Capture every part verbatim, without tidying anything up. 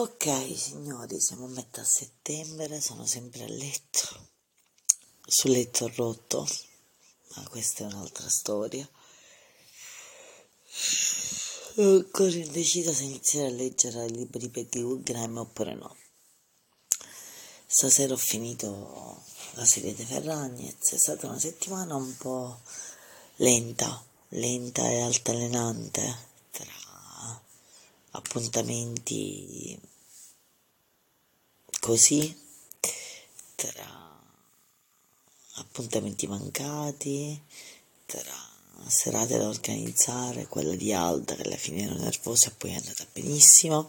Ok signori, siamo a metà settembre, sono sempre a letto, sul letto rotto, ma questa è un'altra storia. Ho ancora indecisa se iniziare a leggere i libri di Betty Woodgram oppure no. Stasera ho finito la serie di Ferragni, è stata una settimana un po' lenta, lenta e altalenante, tra appuntamenti così, tra appuntamenti mancati, tra serate da organizzare, quella di Alda che alla fine ero nervosa e poi è andata benissimo,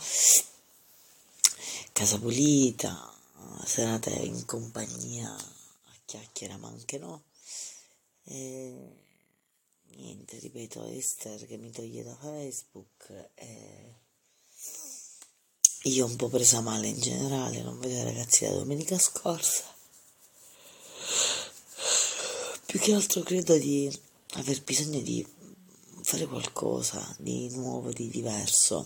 casa pulita, serate in compagnia a chiacchiera ma anche no, e niente, ripeto, Esther che mi toglie da Facebook e io un po' presa male in generale, non vedo i ragazzi da domenica scorsa, più che altro credo di aver bisogno di fare qualcosa di nuovo, di diverso.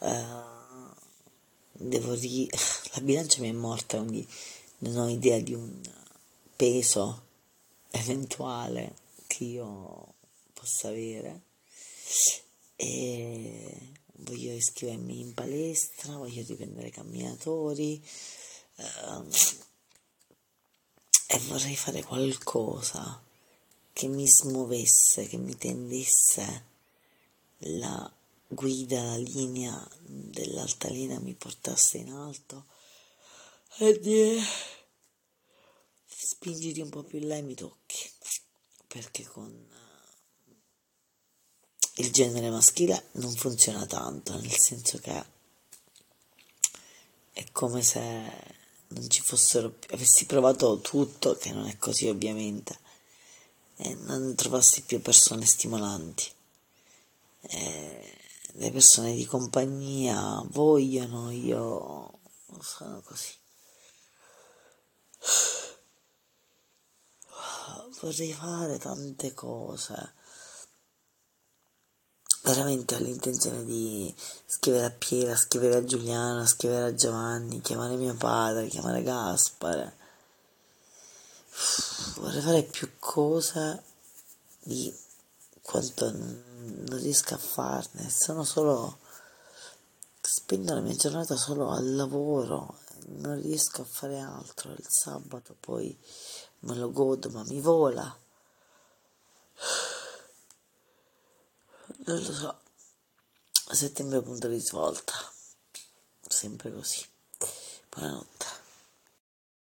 Uh, devo ri- la bilancia mi è morta, quindi non ho idea di un peso eventuale che io possa avere, e voglio iscrivermi in palestra, voglio riprendere camminatori, uh, e vorrei fare qualcosa che mi smuovesse, che mi tendesse la guida, la linea dell'altalena, mi portasse in alto e di spingiti un po' più là e mi tocchi, perché con il genere maschile non funziona tanto, nel senso che è come se non ci fossero più, avessi provato tutto, che non è così ovviamente, e non trovassi più persone stimolanti. E le persone di compagnia vogliono, io sono così. Vorrei fare tante cose, veramente ho l'intenzione di scrivere a Piera, scrivere a Giuliana, scrivere a Giovanni, chiamare mio padre, chiamare Gaspare. Vorrei fare più cose di quanto non riesco a farne, sono solo spendo la mia giornata solo al lavoro, non riesco a fare altro. Il sabato poi me lo godo, ma mi vola, non lo so. A settembre punto di svolta, sempre così. Buonanotte.